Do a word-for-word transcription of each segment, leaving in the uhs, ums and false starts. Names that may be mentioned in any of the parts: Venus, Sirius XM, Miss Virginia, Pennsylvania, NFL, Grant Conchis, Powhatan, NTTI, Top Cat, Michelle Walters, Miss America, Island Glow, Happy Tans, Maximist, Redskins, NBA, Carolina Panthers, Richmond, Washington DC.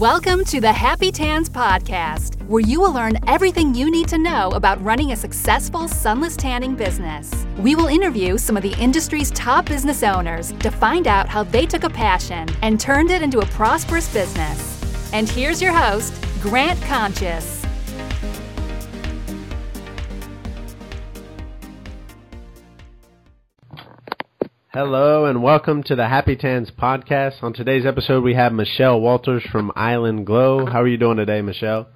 Welcome to the Happy Tans podcast, where you will learn everything you need to know about running a successful sunless tanning business. We will interview some of the industry's top business owners to find out how they took a passion and turned it into a prosperous business. And here's your host, Grant Conchis. Hello and welcome to the Happy Tans podcast. On today's episode, we have Michelle Walters from Island Glow. How are you doing today, Michelle?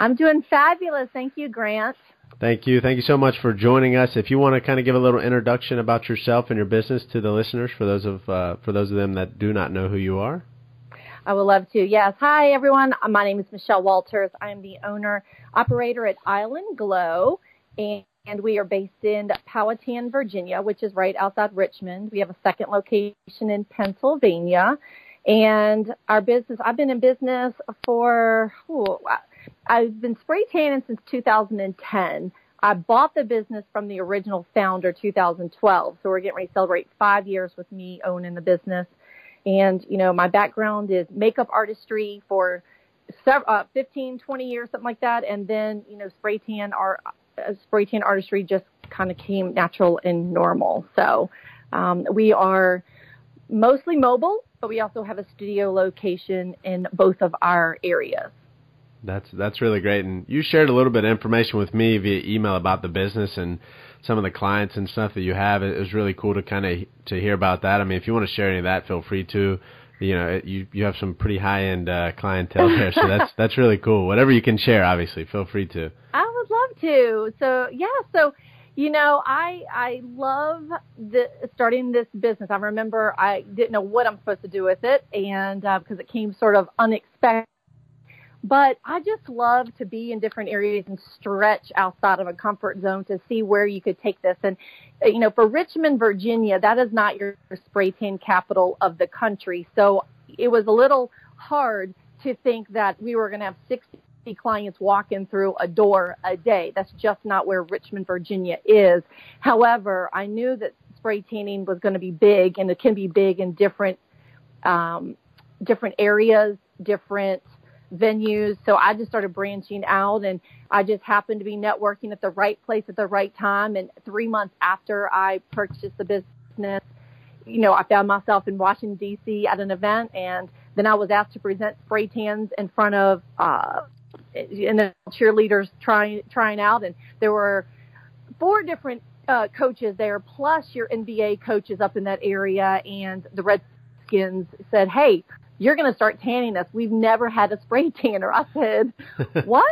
I'm doing fabulous. Thank you, Grant. Thank you. Thank you so much for joining us. If you want to kind of give a little introduction about yourself and your business to the listeners, for those of uh, for those of them that do not know who you are. I would love to. Yes. Hi, everyone. My name is Michelle Walters. I am the owner operator at Island Glow, and And we are based in Powhatan, Virginia, which is right outside Richmond. We have a second location in Pennsylvania. And our business, I've been in business for, ooh, I've been spray tanning since two thousand ten. I bought the business from the original founder, two thousand twelve. So we're getting ready to celebrate five years with me owning the business. And, you know, my background is makeup artistry for several, uh, fifteen, twenty years, something like that. And then, you know, spray tan are... spray tan artistry just kind of came natural and normal. So um, we are mostly mobile, but we also have a studio location in both of our areas. That's that's really great. And you shared a little bit of information with me via email about the business and some of the clients and stuff that you have. It was really cool to kind of to hear about that. I mean, if you want to share any of that, feel free to. You know, you you have some pretty high-end uh, clientele there, so that's that's really cool. Whatever you can share, obviously, feel free to. I would love to. So, yeah, so, you know, I I love the, starting this business. I remember I didn't know what I'm supposed to do with it, and because uh, it came sort of unexpected. But I just love to be in different areas and stretch outside of a comfort zone to see where you could take this. And, you know, for Richmond, Virginia, that is not your spray tan capital of the country. So it was a little hard to think that we were going to have sixty clients walking through a door a day. That's just not where Richmond, Virginia is. However, I knew that spray tanning was going to be big, and it can be big in different, um, different areas, different venues. So I just started branching out, and I just happened to be networking at the right place at the right time. And three months after I purchased the business, you know, I found myself in Washington, D C at an event, and then I was asked to present spray tans in front of uh, and the cheerleaders trying trying out. And there were four different uh, coaches there, plus your N B A coaches up in that area, and the Redskins said, "Hey, you're going to start tanning us. We've never had a spray tanner." I said, "What?"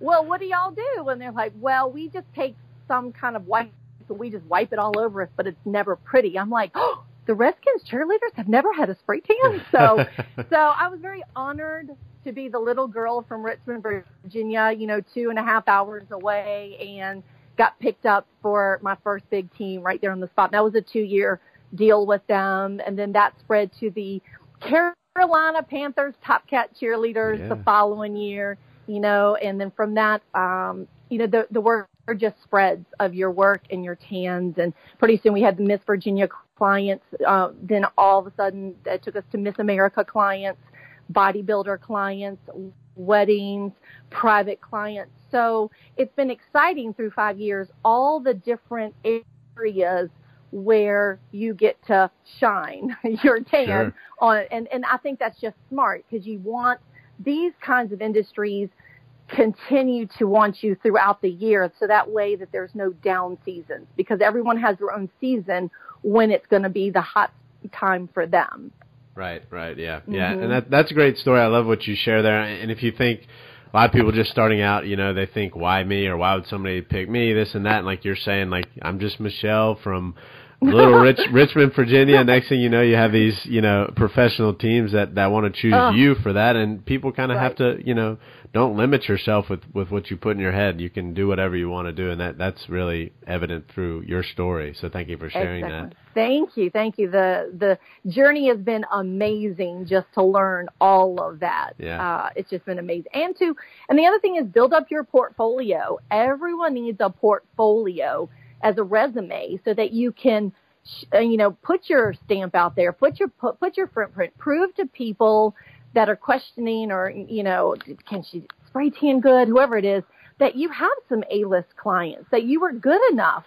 "Well, what do y'all do?" And they're like, "Well, we just take some kind of wipe, and we just wipe it all over us, but it's never pretty." I'm like, "Oh, the Redskins cheerleaders have never had a spray tan." So so I was very honored to be the little girl from Richmond, Virginia, you know, two and a half hours away, and got picked up for my first big team right there on the spot. And that was a two-year deal with them, and then that spread to the Carolina Panthers, Top Cat cheerleaders yeah. the following year, you know, and then from that, um, you know, the, the word just spreads of your work and your tans. And pretty soon we had the Miss Virginia clients. Uh, then all of a sudden that took us to Miss America clients, bodybuilder clients, weddings, private clients. So it's been exciting through five years, all the different areas where you get to shine your tan sure. on. And, and I think that's just smart, because you want these kinds of industries continue to want you throughout the year. So that way that there's no down seasons, because everyone has their own season when it's going to be the hot time for them. Right. Right. Yeah. Yeah. Mm-hmm. And that, that's a great story. I love what you share there. And if you think, a lot of people just starting out, you know, they think, why me, or why would somebody pick me, this and that. And like you're saying, like, I'm just Michelle from Little Rich, Richmond, Virginia. Next thing you know, you have these, you know, professional teams that, that want to choose oh. you for that. And people kind of right. have to, you know, don't limit yourself with, with what you put in your head. You can do whatever you want to do. And that, that's really evident through your story. So thank you for sharing exactly. that. Thank you. Thank you. The the journey has been amazing, just to learn all of that. Yeah. Uh, it's just been amazing. And to, and the other thing is, build up your portfolio. Everyone needs a portfolio as a resume, so that you can, you know, put your stamp out there, put your put, put your footprint, prove to people that are questioning, or, you know, can she spray tan good, whoever it is, that you have some A-list clients, that you were good enough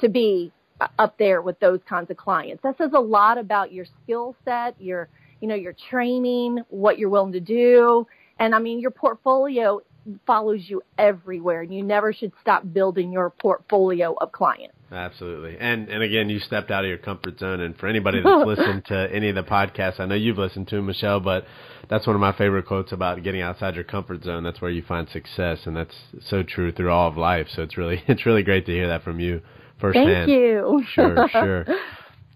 to be up there with those kinds of clients. That says a lot about your skill set, your, you know, your training, what you're willing to do. And, I mean, your portfolio follows you everywhere, and you never should stop building your portfolio of clients. Absolutely. And, and again, you stepped out of your comfort zone. And for anybody that's listened to any of the podcasts, I know you've listened to them, Michelle, but that's one of my favorite quotes about getting outside your comfort zone. That's where you find success. And that's so true through all of life. So it's really, it's really great to hear that from you firsthand. Thank you. Sure, sure.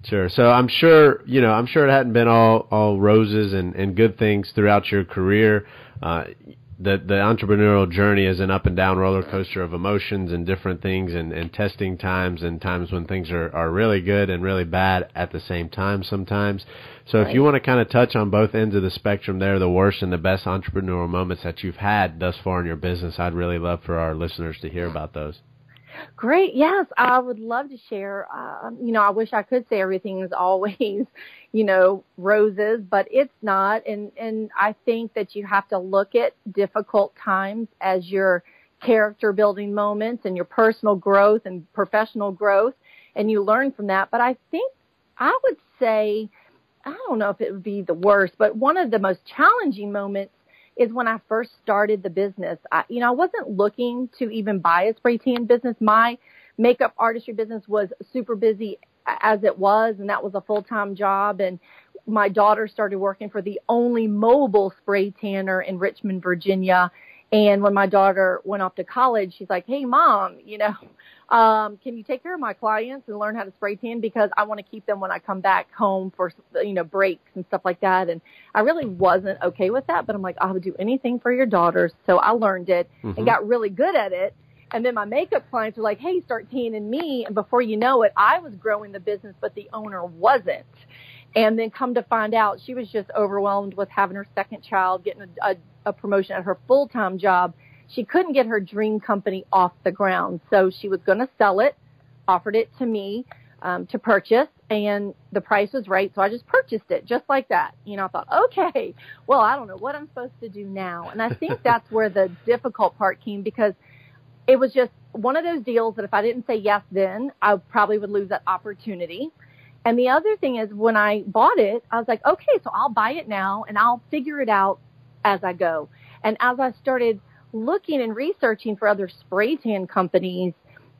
Sure. So I'm sure, you know, I'm sure it hadn't been all, all roses and, and good things throughout your career. Uh, the, the entrepreneurial journey is an up and down roller coaster of emotions and different things and, and testing times and times when things are, are really good and really bad at the same time sometimes. So right. If you want to kind of touch on both ends of the spectrum there, the worst and the best entrepreneurial moments that you've had thus far in your business, I'd really love for our listeners to hear about those. Great. Yes, I would love to share. Uh, you know, I wish I could say everything is always, you know, roses, but it's not. And, and I think that you have to look at difficult times as your character building moments and your personal growth and professional growth, and you learn from that. But I think I would say, I don't know if it would be the worst, but one of the most challenging moments is when I first started the business. I, you know, I wasn't looking to even buy a spray tan business. My makeup artistry business was super busy as it was, and that was a full-time job. And my daughter started working for the only mobile spray tanner in Richmond, Virginia. And when my daughter went off to college, she's like, hey, Mom, you know, um, can you take care of my clients and learn how to spray tan? Because I want to keep them when I come back home for, you know, breaks and stuff like that. And I really wasn't okay with that. But I'm like, I would do anything for your daughters. So I learned it mm-hmm. and got really good at it. And then my makeup clients were like, hey, start tanning me. And before you know it, I was growing the business, but the owner wasn't. And then come to find out, she was just overwhelmed with having her second child, getting a, a, a promotion at her full-time job. She couldn't get her dream company off the ground. So she was going to sell it, offered it to me um, to purchase, and the price was right. So I just purchased it just like that. You know, I thought, okay, well, I don't know what I'm supposed to do now. And I think that's where the difficult part came, because it was just one of those deals that if I didn't say yes then, I probably would lose that opportunity. And the other thing is, when I bought it, I was like, okay, so I'll buy it now and I'll figure it out as I go. And as I started looking and researching for other spray tan companies,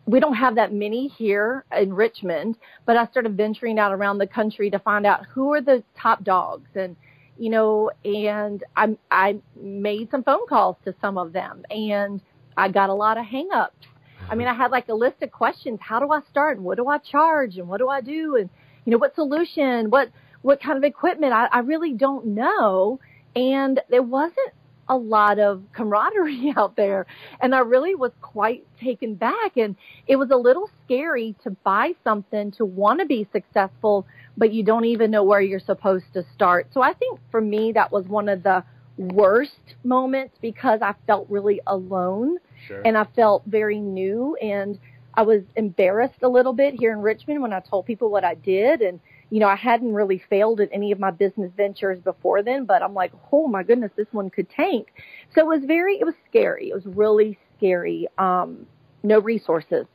we don't have that many here in Richmond, but I started venturing out around the country to find out who are the top dogs. And, you know, and I, I made some phone calls to some of them, and I got a lot of hang-ups. I mean, I had like a list of questions. How do I start? And what do I charge? And what do I do? And, you know, what solution, what, what kind of equipment? I, I really don't know. And there wasn't a lot of camaraderie out there. And I really was quite taken back. And it was a little scary to buy something, to want to be successful, but you don't even know where you're supposed to start. So I think for me, that was one of the worst moments, because I felt really alone. Sure. And I felt very new, and I was embarrassed a little bit here in Richmond when I told people what I did. And, you know, I hadn't really failed at any of my business ventures before then, but I'm like, oh my goodness, this one could tank. So it was very, it was scary. It was really scary. Um, no resources.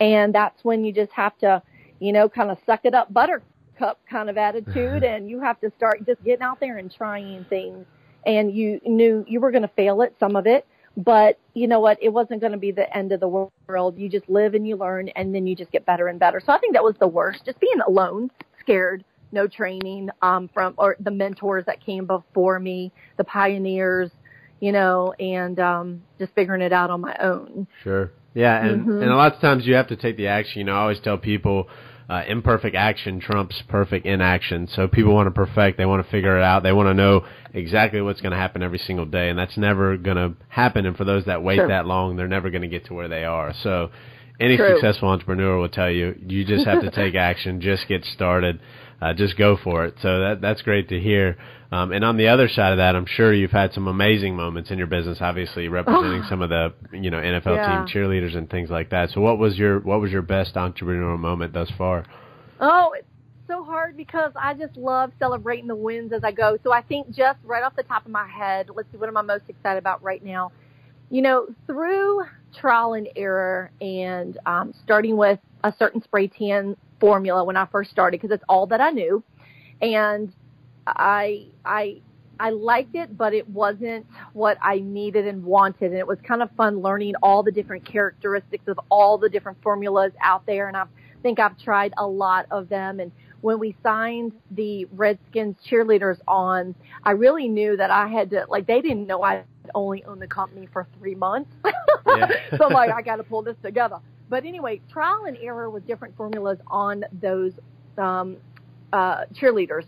And that's when you just have to, you know, kind of suck it up, buttercup kind of attitude. And you have to start just getting out there and trying things. And you knew you were going to fail at some of it. But you know what? It wasn't going to be the end of the world. You just live and you learn, and then you just get better and better. So I think that was the worst, just being alone, scared, no training um, from or the mentors that came before me, the pioneers, you know, and um, just figuring it out on my own. Sure. Yeah. And, mm-hmm. and a lot of times you have to take the action. You know, I always tell people, Uh, imperfect action trumps perfect inaction. So people want to perfect. They want to figure it out. They want to know exactly what's going to happen every single day, and that's never going to happen. And for those that wait sure. that long, they're never going to get to where they are. So any True. successful entrepreneur will tell you, you just have to take action, just get started, uh, just go for it. So that that's great to hear. Um, and on the other side of that, I'm sure you've had some amazing moments in your business, obviously representing oh. some of the, you know, N F L yeah. team cheerleaders and things like that. So what was your what was your best entrepreneurial moment thus far? Oh, it's so hard because I just love celebrating the wins as I go. So I think just right off the top of my head, let's see, what am I most excited about right now? You know, through trial and error and um, starting with a certain spray tan formula when I first started, because it's all that I knew. And I, I, I liked it, but it wasn't what I needed and wanted. And it was kind of fun learning all the different characteristics of all the different formulas out there. And I've, I think I've tried a lot of them. And when we signed the Redskins cheerleaders on, I really knew that I had to, like, they didn't know I only owned the company for three months. Yeah. So I'm like, I got to pull this together. But anyway, trial and error with different formulas on those um, uh, cheerleaders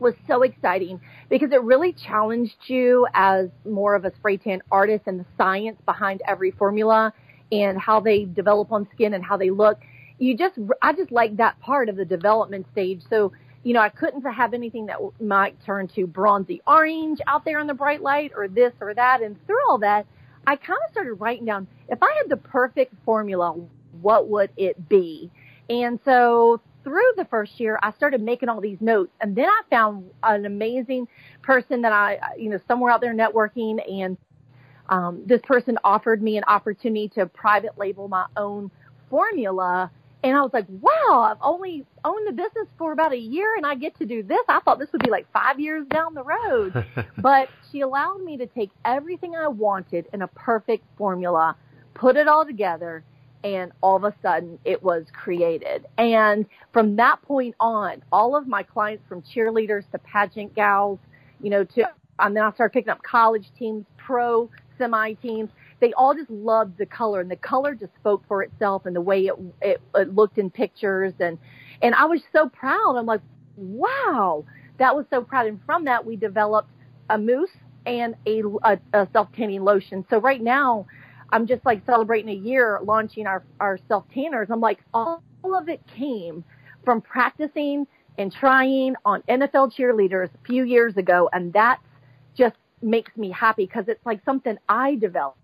was so exciting because it really challenged you as more of a spray tan artist and the science behind every formula and how they develop on skin and how they look. You just, I just like that part of the development stage. So, you know, I couldn't have anything that might turn to bronzy orange out there in the bright light or this or that. And through all that, I kind of started writing down, if I had the perfect formula, what would it be? And so through the first year, I started making all these notes. And then I found an amazing person that I, you know, somewhere out there networking. And um, this person offered me an opportunity to private label my own formula. And I was like, wow, I've only owned the business for about a year and I get to do this. I thought this would be like five years down the road. But she allowed me to take everything I wanted in a perfect formula, put it all together, and all of a sudden it was created. And from that point on, all of my clients from cheerleaders to pageant gals, you know, to, and then I started picking up college teams, pro, semi teams. They all just loved the color, and the color just spoke for itself and the way it, it it looked in pictures. And and I was so proud. I'm like, wow, that was so proud. And from that, we developed a mousse and a, a, a self-tanning lotion. So right now, I'm just like celebrating a year launching our, our self-tanners. I'm like, all of it came from practicing and trying on N F L cheerleaders a few years ago. And that just makes me happy because it's like something I developed.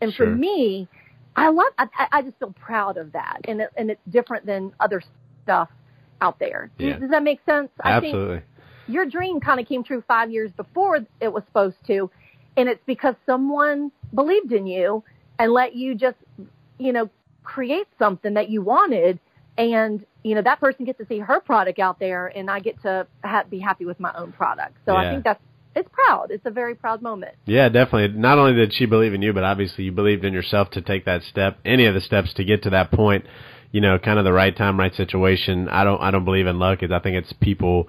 And sure. For me, I love. I, I just feel proud of that, and it, and it's different than other stuff out there. Yeah. Does that make sense? Absolutely. I think your dream kind of came true five years before it was supposed to, and it's because someone believed in you and let you just, you know, create something that you wanted, and you know that person gets to see her product out there, and I get to ha- be happy with my own product. So yeah. I think that's. It's proud. It's a very proud moment. Yeah, definitely. Not only did she believe in you, but obviously you believed in yourself to take that step, any of the steps to get to that point, you know, kind of the right time, right situation. I don't I don't believe in luck. I think it's people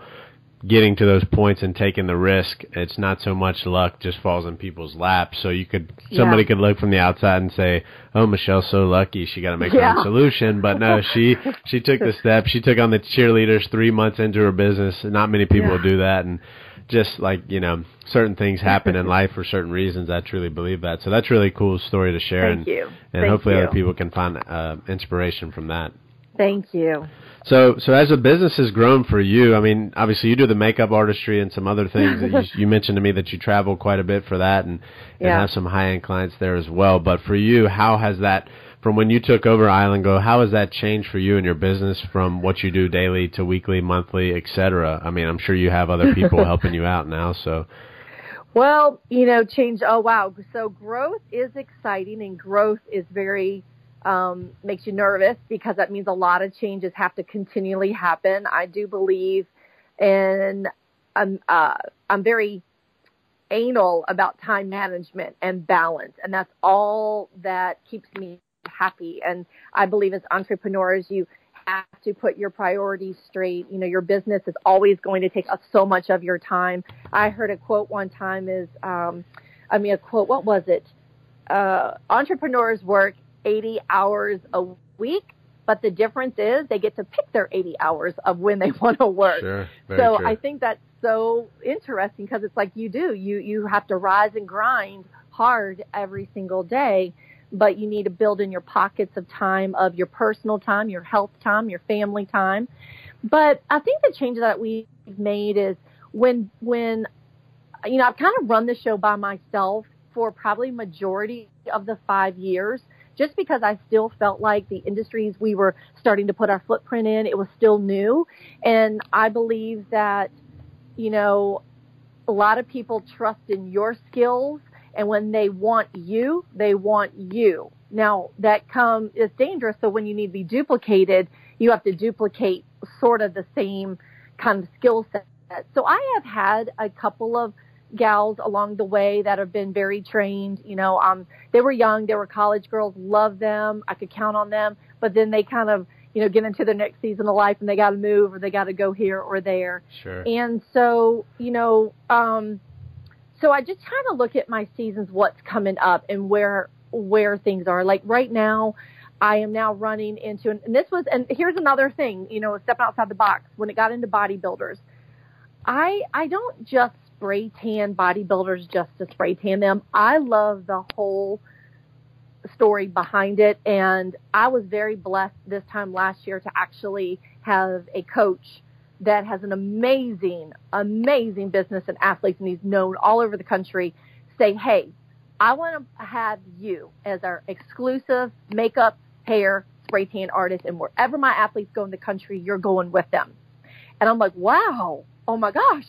getting to those points and taking the risk. It's not so much luck just falls in people's laps. So you could somebody yeah. could look from the outside and say, oh, Michelle's so lucky. She got to make yeah. her own solution. But no, she she took the step. She took on the cheerleaders three months into her business. And not many people yeah. do that. And just like, you know, certain things happen in life for certain reasons. I truly believe that. So that's really a cool story to share. Thank and, you. And Thank hopefully you. Other people can find uh, inspiration from that. Thank you. So so as the business has grown for you, I mean, obviously you do the makeup artistry and some other things. that you, you mentioned to me that you travel quite a bit for that and, and yeah. have some high-end clients there as well. But for you, how has that, from when you took over Island Glow, how has that changed for you and your business from what you do daily to weekly, monthly, et cetera? I mean, I'm sure you have other people helping you out now, so... Well, you know, change, oh, wow. So growth is exciting and growth is very... Um, makes you nervous because that means a lot of changes have to continually happen. I do believe in, um, uh, I'm very anal about time management and balance, and that's all that keeps me happy. And I believe as entrepreneurs, you have to put your priorities straight. You know, your business is always going to take up so much of your time. I heard a quote one time is, um, I mean, a quote, what was it? Uh, entrepreneurs work eighty hours a week, but the difference is they get to pick their eighty hours of when they want to work. Sure, so true. I think that's so interesting because it's like you do, you, you have to rise and grind hard every single day, but you need to build in your pockets of time, of your personal time, your health time, your family time. But I think the change that we've made is when, when, you know, I've kind of run the show by myself for probably majority of the five years. just because I still felt like the industries we were starting to put our footprint in, it was still new. And I believe that, you know, a lot of people trust in your skills, and when they want you, they want you. Now, that come is dangerous, so when you need to be duplicated, you have to duplicate sort of the same kind of skill set. So I have had a couple of gals along the way that have been very trained. You know, um, they were young. They were college girls. Loved them. I could count on them. But then they kind of, you know, get into their next season of life and they got to move or they got to go here or there. Sure. And so, you know, um, so I just kind of look at my seasons, what's coming up and where where things are. Like right now, I am now running into, and this was, and here's another thing, you know, step outside the box. When it got into bodybuilders, I I don't just spray tan bodybuilders just to spray tan them. I love the whole story behind it, and I was very blessed this time last year to actually have a coach that has an amazing, amazing business and athletes, and he's known all over the country, say, hey, I want to have you as our exclusive makeup, hair, spray tan artist, and wherever my athletes go in the country, you're going with them. And I'm like, wow. Oh my gosh.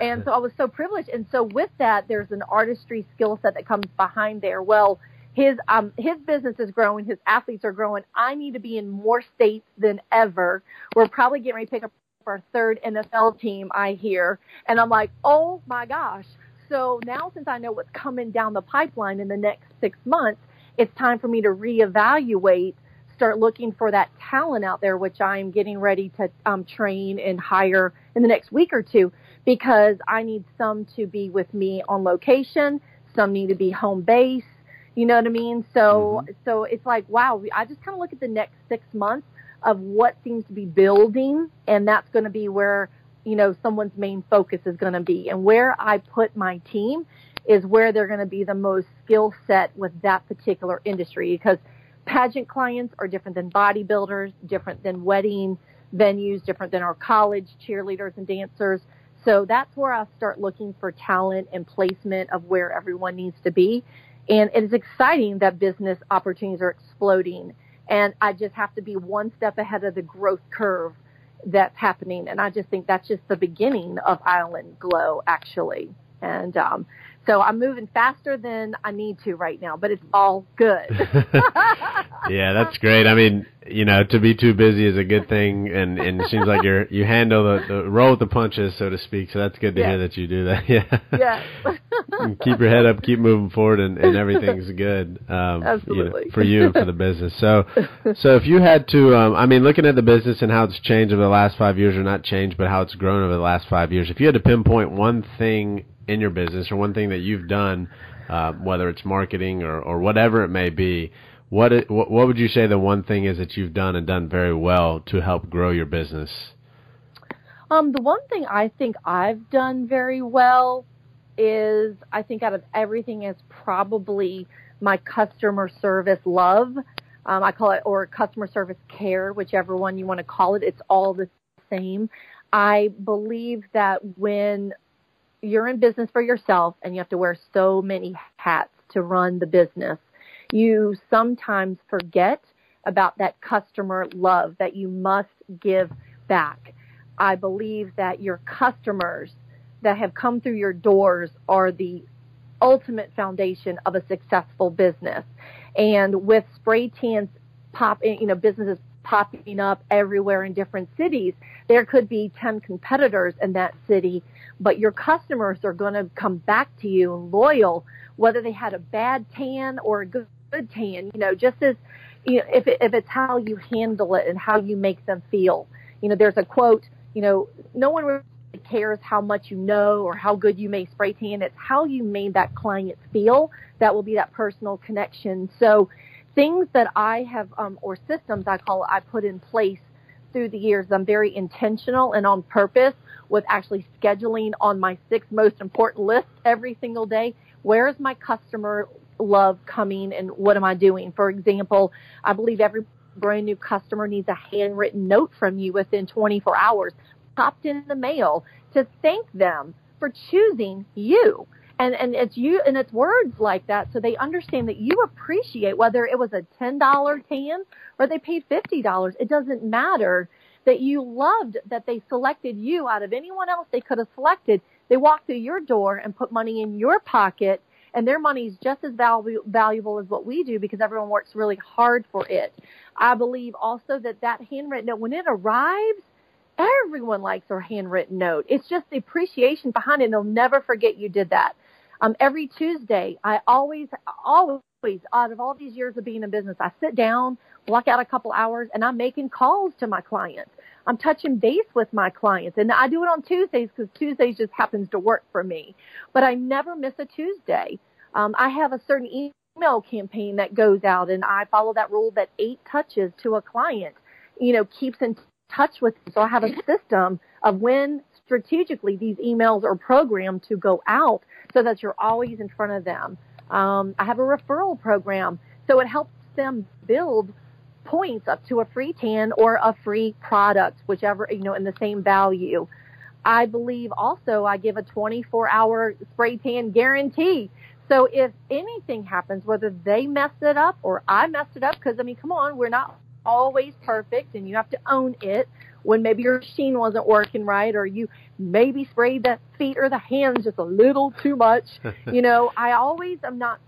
And so I was so privileged. And so with that, there's an artistry skill set that comes behind there. Well, his um his business is growing. His athletes are growing. I need to be in more states than ever. We're probably getting ready to pick up our third N F L team, I hear. And I'm like, oh my gosh. So now since I know what's coming down the pipeline in the next six months, it's time for me to reevaluate, start looking for that talent out there, which I'm getting ready to um, train and hire in the next week or two, because I need some to be with me on location. Some need to be home base. You know what I mean? So, mm-hmm. so it's like, wow, I just kind of look at the next six months of what seems to be building. And that's going to be where, you know, someone's main focus is going to be, and where I put my team is where they're going to be the most skill set with that particular industry, because pageant clients are different than bodybuilders, different than wedding venues, different than our college cheerleaders and dancers. So that's where I start looking for talent and placement of where everyone needs to be. And it is exciting that business opportunities are exploding. And I just have to be one step ahead of the growth curve that's happening. And I just think that's just the beginning of Island Glow, actually. And um, so I'm moving faster than I need to right now, but it's all good. Yeah, that's great. I mean, you know, to be too busy is a good thing, and, and it seems like you're you handle the, the roll with the punches, so to speak. So that's good to yes. hear that you do that. Yeah. Yes. Keep your head up, keep moving forward, and, and everything's good. Um, Absolutely. You know, for you and for the business. So, so if you had to, um, I mean, looking at the business and how it's changed over the last five years, or not changed, but how it's grown over the last five years. If you had to pinpoint one thing in your business, or one thing that you've done, uh, whether it's marketing or, or whatever it may be, what, it, what what would you say the one thing is that you've done and done very well to help grow your business? Um, the one thing I think I've done very well is, I think out of everything, is probably my customer service love. Um, I call it, or customer service care, whichever one you want to call it. It's all the same. I believe that when you're in business for yourself and you have to wear so many hats to run the business, you sometimes forget about that customer love that you must give back. I believe that your customers that have come through your doors are the ultimate foundation of a successful business. And with spray tans pop, you know, businesses popping up everywhere in different cities, there could be ten competitors in that city, but your customers are going to come back to you loyal, whether they had a bad tan or a good, good tan. You know, just as, you know, if, it, if it's how you handle it and how you make them feel. You know, there's a quote, you know, no one really cares how much you know or how good you may spray tan. It's how you made that client feel that will be that personal connection. So things that I have, um, or systems I call, I put in place through the years, I'm very intentional and on purpose with actually scheduling on my six most important lists every single day. Where is my customer love coming and what am I doing? For example, I believe every brand new customer needs a handwritten note from you within twenty-four hours, popped in the mail, to thank them for choosing you. And and it's you and it's words like that, so they understand that you appreciate whether it was a ten dollar tan or they paid fifty dollars. It doesn't matter, that you loved that they selected you out of anyone else they could have selected. They walked through your door and put money in your pocket, and their money is just as valu- valuable as what we do, because everyone works really hard for it. I believe also that that handwritten note, when it arrives, everyone likes our handwritten note. It's just the appreciation behind it, and they'll never forget you did that. Um, every Tuesday, I always, always, out of all these years of being in business, I sit down, block out a couple hours, and I'm making calls to my clients. I'm touching base with my clients. And I do it on Tuesdays because Tuesdays just happens to work for me. But I never miss a Tuesday. Um, I have a certain email campaign that goes out, and I follow that rule that eight touches to a client, you know, keeps in touch with them. So I have a system of when strategically these emails are programmed to go out so that you're always in front of them. Um, I have a referral program, so it helps them build points up to a free tan or a free product, whichever, you know, in the same value. I believe also I give a twenty-four hour spray tan guarantee. So if anything happens, whether they messed it up or I messed it up, because, I mean, come on, we're not always perfect, and you have to own it when maybe your machine wasn't working right, or you maybe sprayed the feet or the hands just a little too much. You know, I always am not,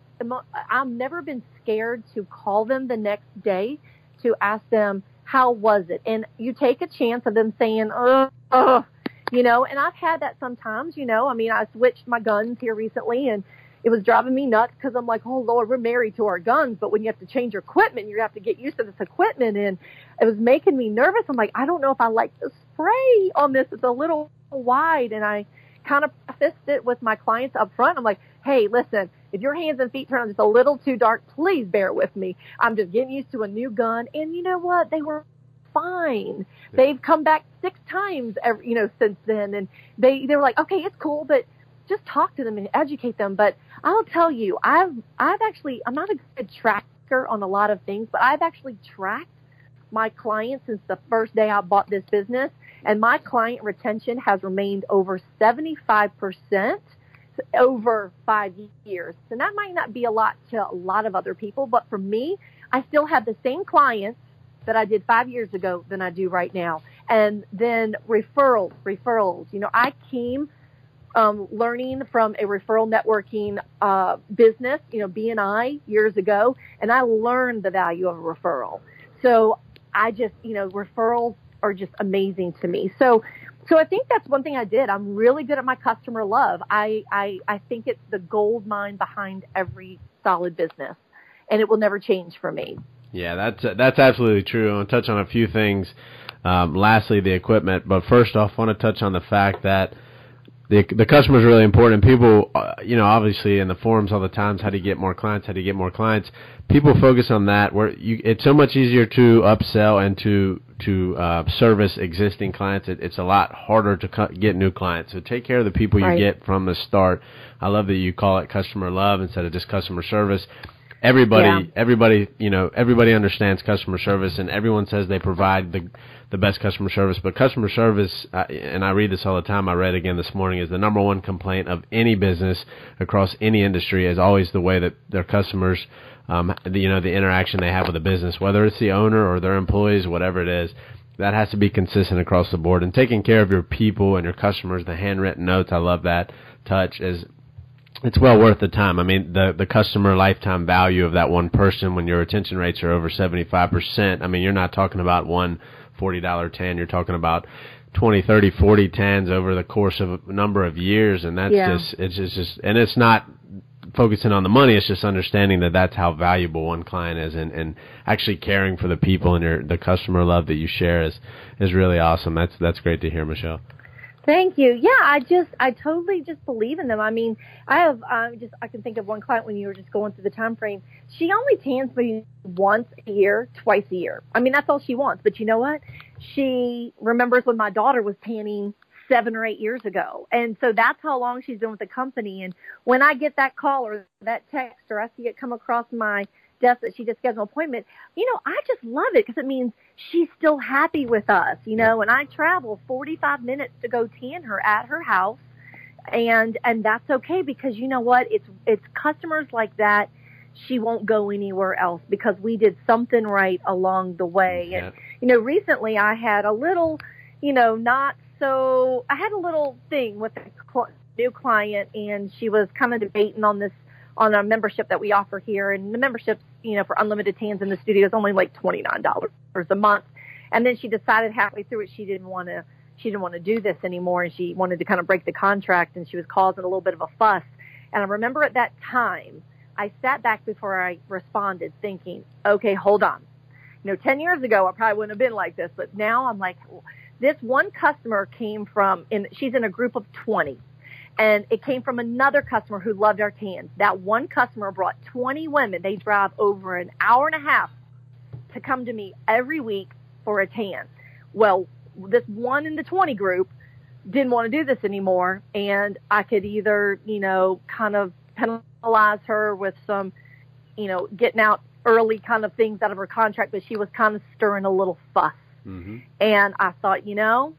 I've never been scared to call them the next day to ask them, how was it? And you take a chance of them saying, oh, oh, you know, and I've had that sometimes, you know, I mean, I switched my guns here recently, and it was driving me nuts because I'm like, oh, Lord, we're married to our guns. But when you have to change your equipment, you have to get used to this equipment. And it was making me nervous. I'm like, I don't know if I like the spray on this. It's a little wide. And I kind of prefaced it with my clients up front. I'm like, hey, listen, if your hands and feet turn on just a little too dark, please bear with me. I'm just getting used to a new gun. And you know what? They were fine. They've come back six times, every, you know, since then. And they, they were like, okay, it's cool, but just talk to them and educate them. But I'll tell you, I've I've actually, I'm not a good tracker on a lot of things, but I've actually tracked my clients since the first day I bought this business, and my client retention has remained over seventy-five percent over five years. And that might not be a lot to a lot of other people, but for me, I still have the same clients that I did five years ago than I do right now. And then referrals, referrals. You know, I came Um, learning from a referral networking uh, business, you know, B and I years ago, and I learned the value of a referral. So I just, you know, referrals are just amazing to me. So, so I think that's one thing I did. I'm really good at my customer love. I, I, I think it's the gold mine behind every solid business, and it will never change for me. Yeah, that's uh, that's absolutely true. I want to touch on a few things. Um, lastly, the equipment, but first off, I want to touch on the fact that The, the customer is really important. People, uh, you know, obviously in the forums all the times, how do you get more clients? How do you get more clients? People focus on that. Where you, it's so much easier to upsell and to to uh, service existing clients. It, it's a lot harder to co- get new clients. So take care of the people you right. get from the start. I love that you call it customer love instead of just customer service. Everybody, yeah. everybody, you know, everybody understands customer service, and everyone says they provide the the best customer service. But customer service, uh, and I read this all the time. I read again this morning, is the number one complaint of any business across any industry is always the way that their customers, um, the, you know, the interaction they have with the business, whether it's the owner or their employees, whatever it is. That has to be consistent across the board. And taking care of your people and your customers, the handwritten notes, I love that touch is. It's well worth the time. I mean, the, the customer lifetime value of that one person when your retention rates are over seventy-five percent. I mean, you're not talking about one forty dollar tan. You're talking about twenty, thirty, forty tans over the course of a number of years. And that's yeah. just, it's just, just, and it's not focusing on the money. It's just understanding that that's how valuable one client is, and, and actually caring for the people and your, the customer love that you share is, is really awesome. That's, that's great to hear, Michelle. Thank you. Yeah, I just, I totally just believe in them. I mean, I have, um, just, I can think of one client when you were just going through the time frame. She only tans me once a year, twice a year. I mean, that's all she wants. But you know what? She remembers when my daughter was tanning seven or eight years ago. And so that's how long she's been with the company. And when I get that call or that text, or I see it come across my desk that she just scheduled an appointment, you know, I just love it because it means she's still happy with us, you know, and I travel forty-five minutes to go tan her at her house And and that's okay, because you know what? It's it's customers like that. She won't go anywhere else because we did something right along the way. Yeah. And you know, recently I had a little, you know, not so. I had a little thing with a new client, and she was kind of debating on this on a membership that we offer here, and the membership's, you know, for Unlimited Tans in the Studio is only like twenty-nine dollars a month. And then she decided halfway through it she didn't want to. She didn't want to do this anymore, and she wanted to kind of break the contract, and she was causing a little bit of a fuss. And I remember at that time, I sat back before I responded thinking, okay, hold on. You know, ten years ago, I probably wouldn't have been like this, but now I'm like, this one customer came from, and she's in a group of twenty, and it came from another customer who loved our tans. That one customer brought twenty women. They drive over an hour and a half to come to me every week for a tan. Well, this one in the twenty group didn't want to do this anymore, and I could either, you know, kind of penalize her with some, you know, getting out early kind of things out of her contract, but she was kind of stirring a little fuss. Mm-hmm. And I thought, you know,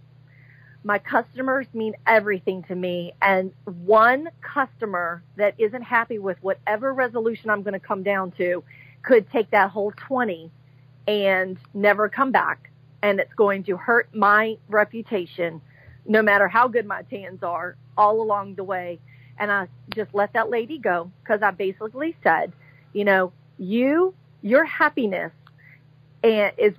my customers mean everything to me, and one customer that isn't happy with whatever resolution I'm going to come down to could take that whole twenty and never come back. And it's going to hurt my reputation, no matter how good my tans are, all along the way. And I just let that lady go, because I basically said, you know, you, your happiness is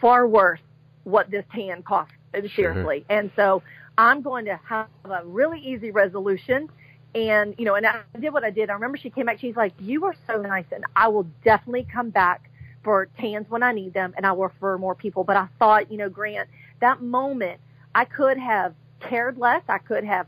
far worth what this tan costs, seriously. Mm-hmm. And so I'm going to have a really easy resolution. And, you know, and I did what I did. I remember she came back. She's like, you are so nice, and I will definitely come back for tans when I need them, and I will for more people. But I thought, you know, Grant, that moment, I could have cared less. I could have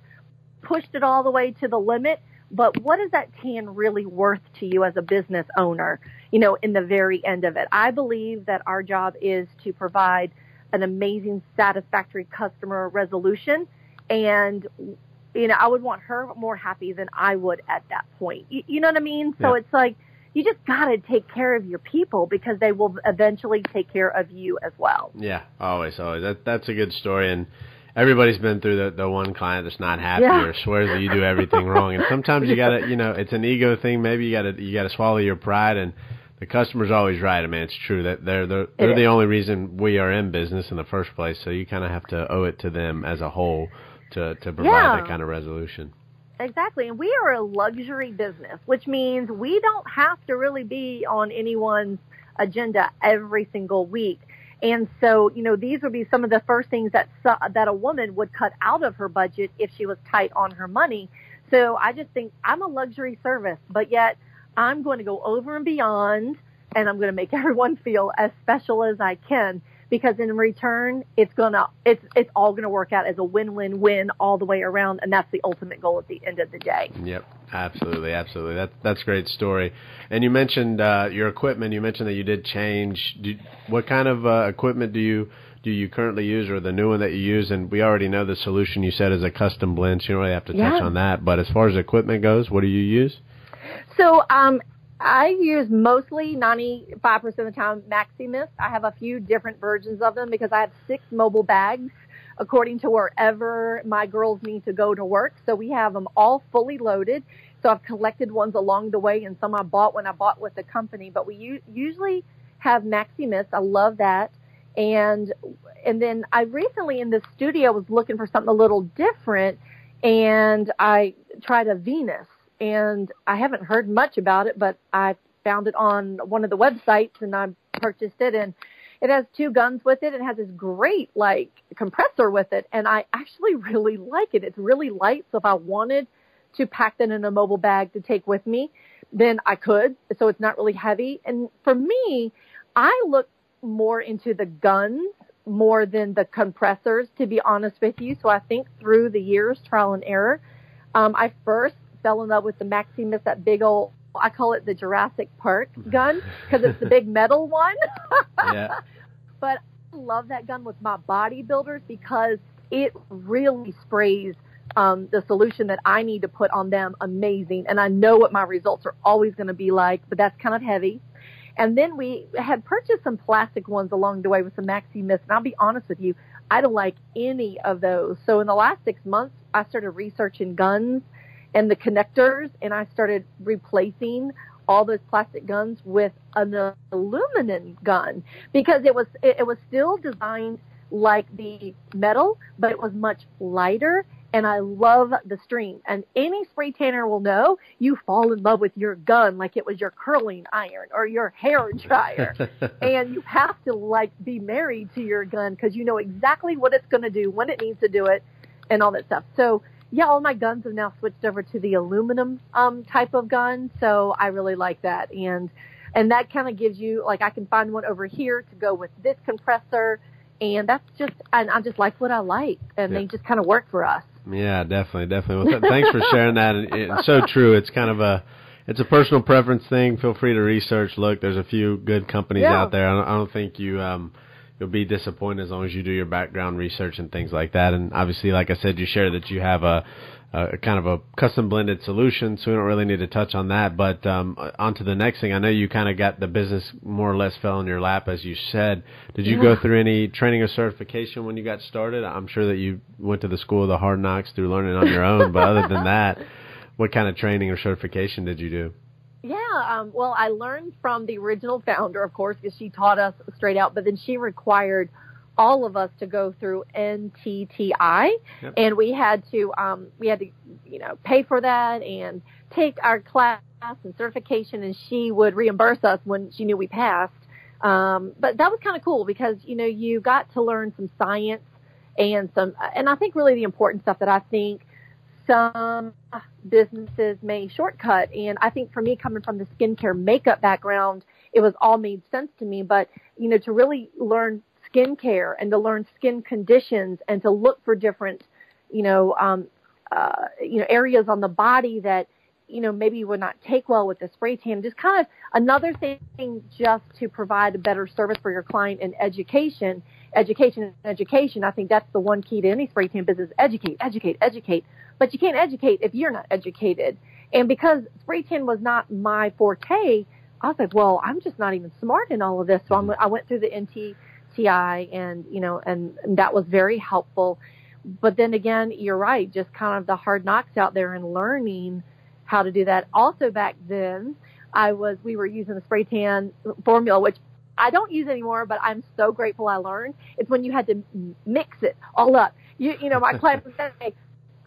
pushed it all the way to the limit. But what is that tan really worth to you as a business owner, you know, in the very end of it? I believe that our job is to provide an amazing, satisfactory customer resolution. And, you know, I would want her more happy than I would at that point. You, you know what I mean? Yeah. So it's like, you just got to take care of your people, because they will eventually take care of you as well. Yeah, always, always. That, that's a good story. And everybody's been through the, the one client that's not happy yeah. or swears that you do everything wrong. And sometimes you got to, you know, it's an ego thing. Maybe you got to you got to swallow your pride. And the customer's always right. I mean, it's true that they're they're, they're the only reason we are in business in the first place. So you kind of have to owe it to them as a whole to, to provide yeah. that kind of resolution. Exactly. And we are a luxury business, which means we don't have to really be on anyone's agenda every single week. And so, you know, these would be some of the first things that that a woman would cut out of her budget if she was tight on her money. So I just think I'm a luxury service, but yet I'm going to go over and beyond, and I'm going to make everyone feel as special as I can, because in return, it's gonna, it's, it's all gonna work out as a win-win-win all the way around, and that's the ultimate goal at the end of the day. Yep, absolutely, absolutely. That, that's a great story. And you mentioned uh, your equipment. You mentioned that you did change. Do, what kind of uh, equipment do you do you currently use, or the new one that you use? And we already know the solution you said is a custom blend, so you don't really have to touch yeah. on that. But as far as equipment goes, what do you use? So, um. I use mostly ninety-five percent of the time Maximist. I have a few different versions of them because I have six mobile bags according to wherever my girls need to go to work. So we have them all fully loaded. So I've collected ones along the way, and some I bought when I bought with the company. But we u- usually have Maximist. I love that. And and then I recently in the studio was looking for something a little different, and I tried a Venus. And I haven't heard much about it, but I found it on one of the websites, and I purchased it. And it has two guns with it. It has this great, like, compressor with it. And I actually really like it. It's really light. So if I wanted to pack that in a mobile bag to take with me, then I could. So it's not really heavy. And for me, I look more into the guns more than the compressors, to be honest with you. So I think through the years, trial and error, um, I first fell in love with the Maximus, that big old, I call it the Jurassic Park gun, because it's the big metal one. yeah. But I love that gun with my bodybuilders because it really sprays um, the solution that I need to put on them amazing. And I know what my results are always going to be like, but that's kind of heavy. And then we had purchased some plastic ones along the way with some Maximus. And I'll be honest with you, I don't like any of those. So in the last six months, I started researching guns and the connectors, and I started replacing all those plastic guns with an aluminum gun because it was it, it was still designed like the metal, but it was much lighter. And I love the stream. And any spray tanner will know you fall in love with your gun like it was your curling iron or your hair dryer. And you have to, like, be married to your gun because you know exactly what it's going to do, when it needs to do it, and all that stuff. So, yeah, all my guns have now switched over to the aluminum um, type of gun. So I really like that. And, and that kind of gives you, like, I can find one over here to go with this compressor. And that's just, and I just like what I like. And yeah. They just kind of work for us. Yeah, definitely, definitely. Well, thanks for sharing that. It's so true. It's kind of a, it's a personal preference thing. Feel free to research. Look, there's a few good companies yeah. out there. I don't, I don't think you, um, you'll be disappointed as long as you do your background research and things like that. And obviously, like I said, you share that you have a, a kind of a custom blended solution, so we don't really need to touch on that. But um, on to the next thing. I know you kind of got the business more or less fell in your lap, as you said. Did you yeah. go through any training or certification when you got started? I'm sure that you went to the school of the hard knocks through learning on your own. But other than that, what kind of training or certification did you do? Yeah, um, well, I learned from the original founder, of course, because she taught us straight out. But then she required all of us to go through N T T I, yep. and we had to um, we had to you know pay for that and take our class and certification, and she would reimburse us when she knew we passed. Um, but that was kind of cool because you know you got to learn some science and some, and I think really the important stuff that I think some businesses may shortcut. And I think for me, coming from the skincare makeup background, it was all made sense to me. But you know to really learn skincare and to learn skin conditions and to look for different, you know, um, uh, you know, areas on the body that, you know, maybe would not take well with the spray tan. Just kind of another thing just to provide a better service for your client and education, education, and education. I think that's the one key to any spray tan business. Educate, educate, educate. But you can't educate if you're not educated. And because spray tan was not my forte, I was like, well, I'm just not even smart in all of this. So I'm, I went through the N T T I and you know and, and that was very helpful. But then again, you're right, just kind of the hard knocks out there and learning how to do that. Also back then I was we were using the spray tan formula, which I don't use anymore, but I'm so grateful I learned. It's when you had to mix it all up. You you know my client would say,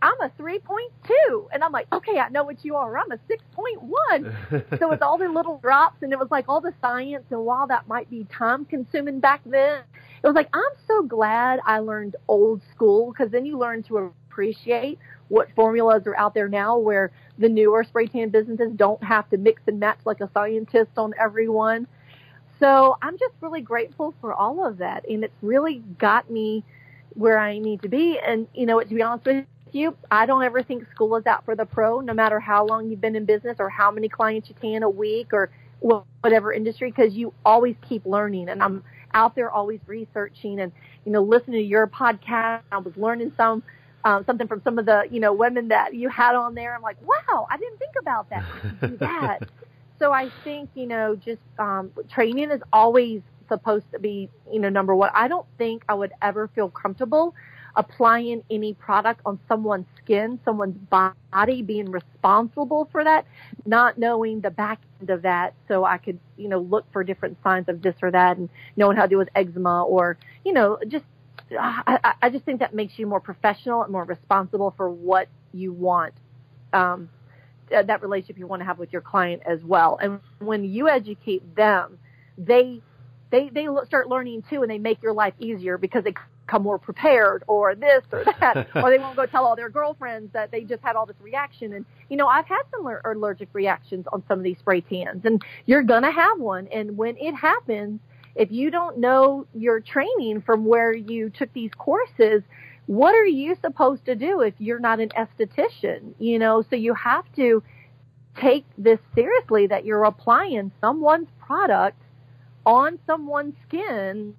I'm a three point two. And I'm like, okay, I know what you are. I'm a six point one. So it's all the little drops. And it was like all the science. And while that might be time consuming back then, it was like, I'm so glad I learned old school, because then you learn to appreciate what formulas are out there now, where the newer spray tan businesses don't have to mix and match like a scientist on everyone. So I'm just really grateful for all of that. And it's really got me where I need to be. And, you know, to be honest with you, you. I don't ever think school is out for the pro, no matter how long you've been in business or how many clients you tan a week or whatever industry, because you always keep learning. And I'm out there always researching and, you know, listening to your podcast. I was learning some um, something from some of the, you know, women that you had on there. I'm like, wow, I didn't think about that. I didn't do that. So I think, you know, just um, training is always supposed to be, you know, number one. I don't think I would ever feel comfortable applying any product on someone's skin, someone's body, being responsible for that, not knowing the back end of that. So I could, you know, look for different signs of this or that and knowing how to do with eczema or, you know, just, I, I just think that makes you more professional and more responsible for what you want, um, that relationship you want to have with your client as well. And when you educate them, they, they, they start learning too, and they make your life easier because they come more prepared or this or that, or they won't go tell all their girlfriends that they just had all this reaction. And, you know, I've had some allergic reactions on some of these spray tans, and you're going to have one. And when it happens, if you don't know your training from where you took these courses, what are you supposed to do if you're not an esthetician? You know, so you have to take this seriously, that you're applying someone's product on someone's skin,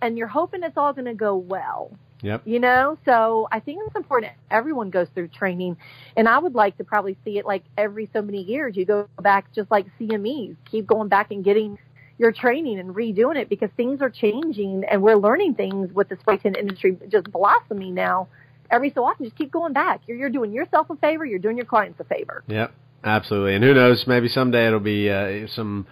and you're hoping it's all going to go well. Yep. You know, so I think it's important everyone goes through training. And I would like to probably see it like every so many years. You go back just like C M Es. Keep going back and getting your training and redoing it, because things are changing and we're learning things with the spray tan industry just blossoming now. every so often, just keep going back. You're, you're doing yourself a favor. You're doing your clients a favor. Yep, absolutely. And who knows, maybe someday it'll be uh, some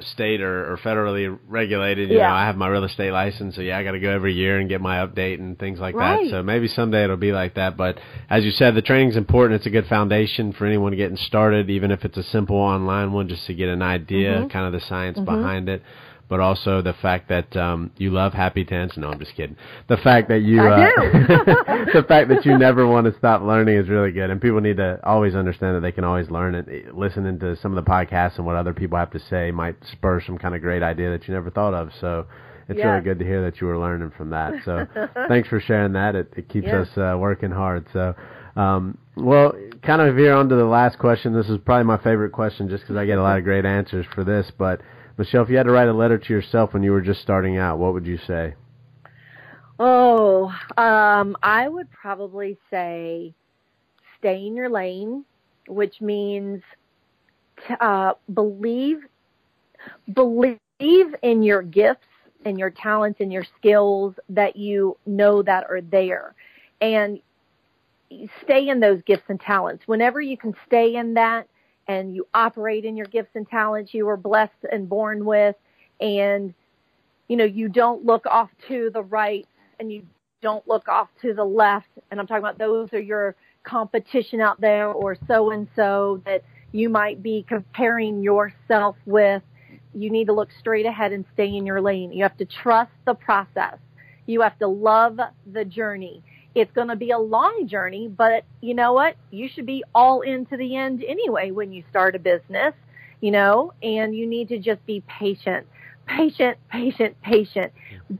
state or, or federally regulated. You yeah. know, I have my real estate license, so yeah, I got to go every year and get my update and things like right. that. So maybe someday it'll be like that. But as you said, the training's important. It's a good foundation for anyone getting started, even if it's a simple online one, just to get an idea, mm-hmm. kind of the science mm-hmm. behind it. But also the fact that um, you love Happy Tans. No, I'm just kidding. The fact that you, I uh, do. The fact that you never want to stop learning is really good, and people need to always understand that they can always learn it. Listening to some of the podcasts and what other people have to say might spur some kind of great idea that you never thought of. So it's yeah. really good to hear that you were learning from that. So thanks for sharing that. It, it keeps yeah. us uh, working hard. So. Um, well, kind of veer on to the last question. This is probably my favorite question, just because I get a lot of great answers for this, but. Michelle, if you had to write a letter to yourself when you were just starting out, what would you say? Oh, um, I would probably say stay in your lane, which means t- uh, believe, believe in your gifts and your talents and your skills that you know that are there, and stay in those gifts and talents. Whenever you can stay in that, and you operate in your gifts and talents you were blessed and born with, and, you know, you don't look off to the right and you don't look off to the left. And I'm talking about those are your competition out there or so-and-so that you might be comparing yourself with. You need to look straight ahead and stay in your lane. You have to trust the process. You have to love the journey. It's going to be a long journey, but you know what? You should be all in to the end anyway when you start a business, you know, and you need to just be patient, patient, patient, patient.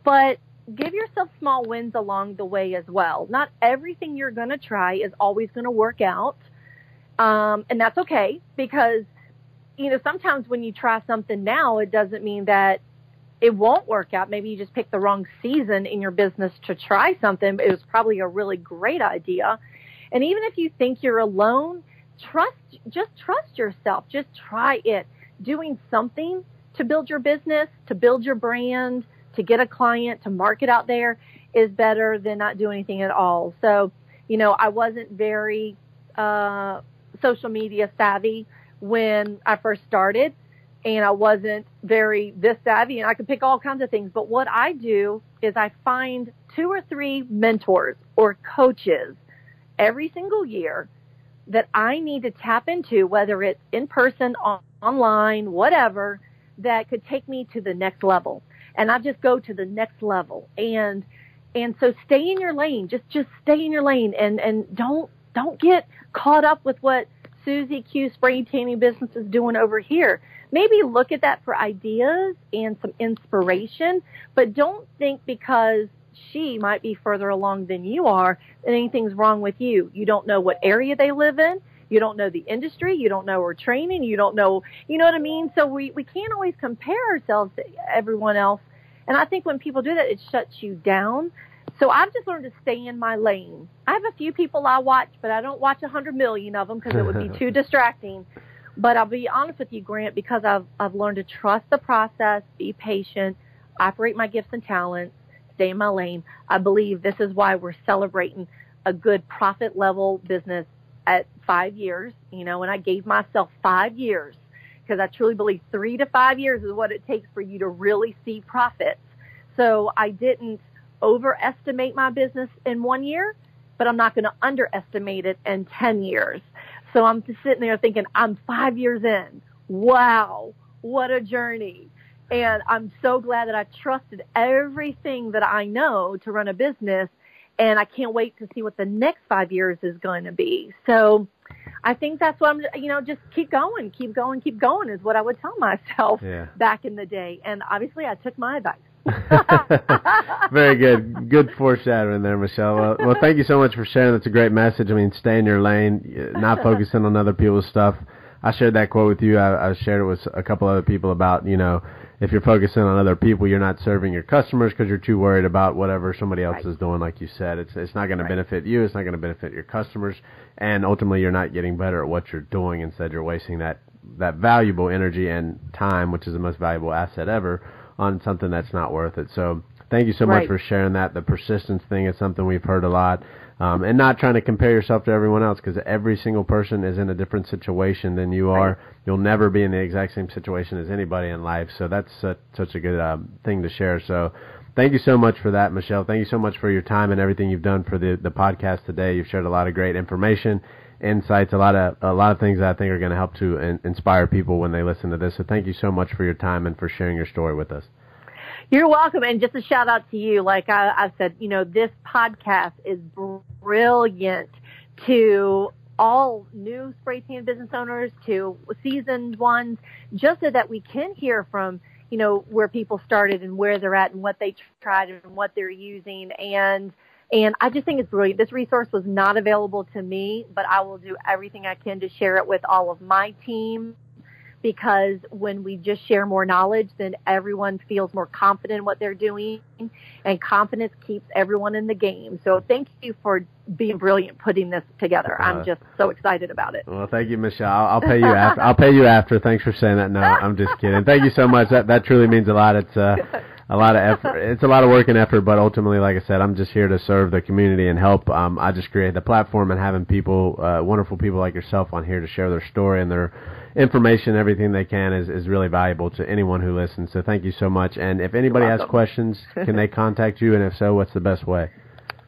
But give yourself small wins along the way as well. Not everything you're going to try is always going to work out, um, and that's okay because, you know, sometimes when you try something now, it doesn't mean that it won't work out. Maybe you just picked the wrong season in your business to try something, but it was probably a really great idea. And even if you think you're alone, trust, just trust yourself. Just try it. Doing something to build your business, to build your brand, to get a client, to market out there is better than not doing anything at all. So, you know, I wasn't very uh, social media savvy when I first started. And I wasn't very this savvy, and I could pick all kinds of things. But what I do is I find two or three mentors or coaches every single year that I need to tap into, whether it's in person, on, online, whatever, that could take me to the next level. And I just go to the next level. And and so stay in your lane. Just just stay in your lane, and and don't don't get caught up with what Susie Q Spray Tanning Business is doing over here. Maybe look at that for ideas and some inspiration, but don't think because she might be further along than you are that anything's wrong with you. You don't know what area they live in. You don't know the industry. You don't know her training. You don't know, you know what I mean? So we, we can't always compare ourselves to everyone else. And I think when people do that, it shuts you down. So I've just learned to stay in my lane. I have a few people I watch, but I don't watch one hundred million of them because it would be too distracting. But I'll be honest with you, Grant, because I've I've learned to trust the process, be patient, operate my gifts and talents, stay in my lane. I believe this is why we're celebrating a good profit level business at five years, you know, and I gave myself five years because I truly believe three to five years is what it takes for you to really see profits. So I didn't overestimate my business in one year, but I'm not going to underestimate it in ten years. So I'm just sitting there thinking, I'm five years in. Wow, what a journey. And I'm so glad that I trusted everything that I know to run a business, and I can't wait to see what the next five years is going to be. So I think that's what I'm, you know, just keep going, keep going, keep going is what I would tell myself yeah. back in the day. And obviously I took my advice. Very good. Good foreshadowing there, Michelle. Well, well, thank you so much for sharing. That's a great message. I mean, stay in your lane, not focusing on other people's stuff. I shared that quote with you. I, I shared it with a couple other people about, you know, if you're focusing on other people, you're not serving your customers because you're too worried about whatever somebody else right. is doing, like you said. It's it's not going right. to benefit you. It's not going to benefit your customers. And ultimately, you're not getting better at what you're doing. Instead, you're wasting that, that valuable energy and time, which is the most valuable asset ever, on something that's not worth it. So thank you so right. much for sharing that. The persistence thing is something we've heard a lot. Um, and not trying to compare yourself to everyone else, because every single person is in a different situation than you are. Right. You'll never be in the exact same situation as anybody in life. So that's such, such a good uh, thing to share. So thank you so much for that, Michelle. Thank you so much for your time and everything you've done for the, the podcast today. You've shared a lot of great information, insights, a lot of a lot of things that I think are going to help to in, inspire people when they listen to this. So thank you so much for your time and for sharing your story with us. You're welcome. And just a shout out to you. Like I, I said, you know, this podcast is brilliant to all new spray tan business owners, to seasoned ones, just so that we can hear from, you know, where people started and where they're at and what they tried and what they're using. And, and I just think it's brilliant. This resource was not available to me, but I will do everything I can to share it with all of my team. Because when we just share more knowledge, then everyone feels more confident in what they're doing, and confidence keeps everyone in the game. So thank you for being brilliant putting this together. Uh, I'm just so excited about it. Well, thank you, Michelle. I'll, I'll pay you after. I'll pay you after. Thanks for saying that. No, I'm just kidding. Thank you so much. That that truly means a lot. It's uh, a lot of effort. It's a lot of work and effort, but ultimately, like I said, I'm just here to serve the community and help. Um, I just created the platform, and having people, uh, wonderful people like yourself, on here to share their story and their information, everything they can, is, is really valuable to anyone who listens. So thank you so much. And if anybody has questions, can they contact you? And if so, what's the best way?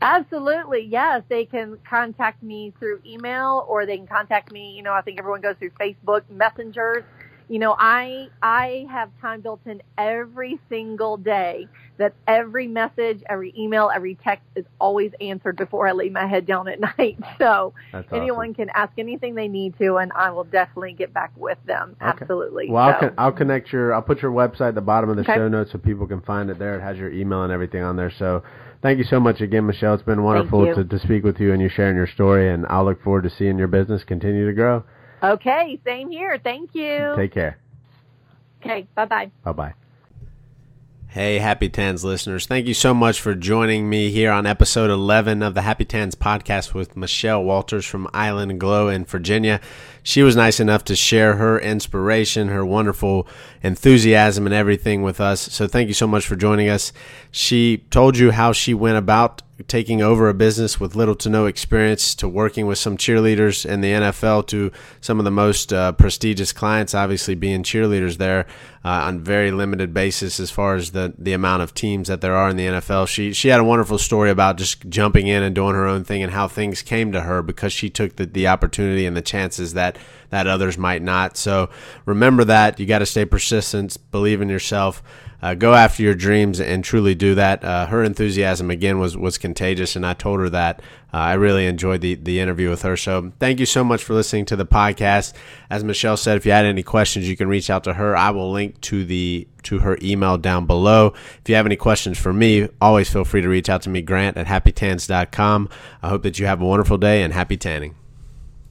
Absolutely. Yes. They can contact me through email, or they can contact me. You know, I think everyone goes through Facebook messengers. You know, I, I have time built in every single day that every message, every email, every text is always answered before I lay my head down at night. So That's anyone awesome. Can ask anything they need to, and I will definitely get back with them. Okay. Absolutely. Well, so. I'll, con- I'll connect your, I'll put your website at the bottom of the okay. show notes so people can find it there. It has your email and everything on there. So thank you so much again, Michelle. It's been wonderful to, to speak with you and you sharing your story, and I'll look forward to seeing your business continue to grow. Okay, same here. Thank you. Take care. Okay, bye-bye. Bye-bye. Hey, Happy Tans listeners. Thank you so much for joining me here on episode eleven of the Happy Tans podcast with Michelle Walters from Island Glow in Virginia. She was nice enough to share her inspiration, her wonderful enthusiasm and everything with us. So thank you so much for joining us. She told you how she went about taking over a business with little to no experience, to working with some cheerleaders in the N F L, to some of the most uh, prestigious clients, obviously being cheerleaders there uh, on very limited basis as far as the, the amount of teams that there are in the N F L. She she had a wonderful story about just jumping in and doing her own thing and how things came to her because she took the, the opportunity and the chances that that others might not. So remember that. You got to stay persistent, believe in yourself. Uh, go after your dreams and truly do that. Uh, her enthusiasm, again, was, was contagious, and I told her that. Uh, I really enjoyed the, the interview with her. So thank you so much for listening to the podcast. As Michelle said, if you had any questions, you can reach out to her. I will link to the to her email down below. If you have any questions for me, always feel free to reach out to me, Grant at happy tans dot com. I hope that you have a wonderful day, and happy tanning.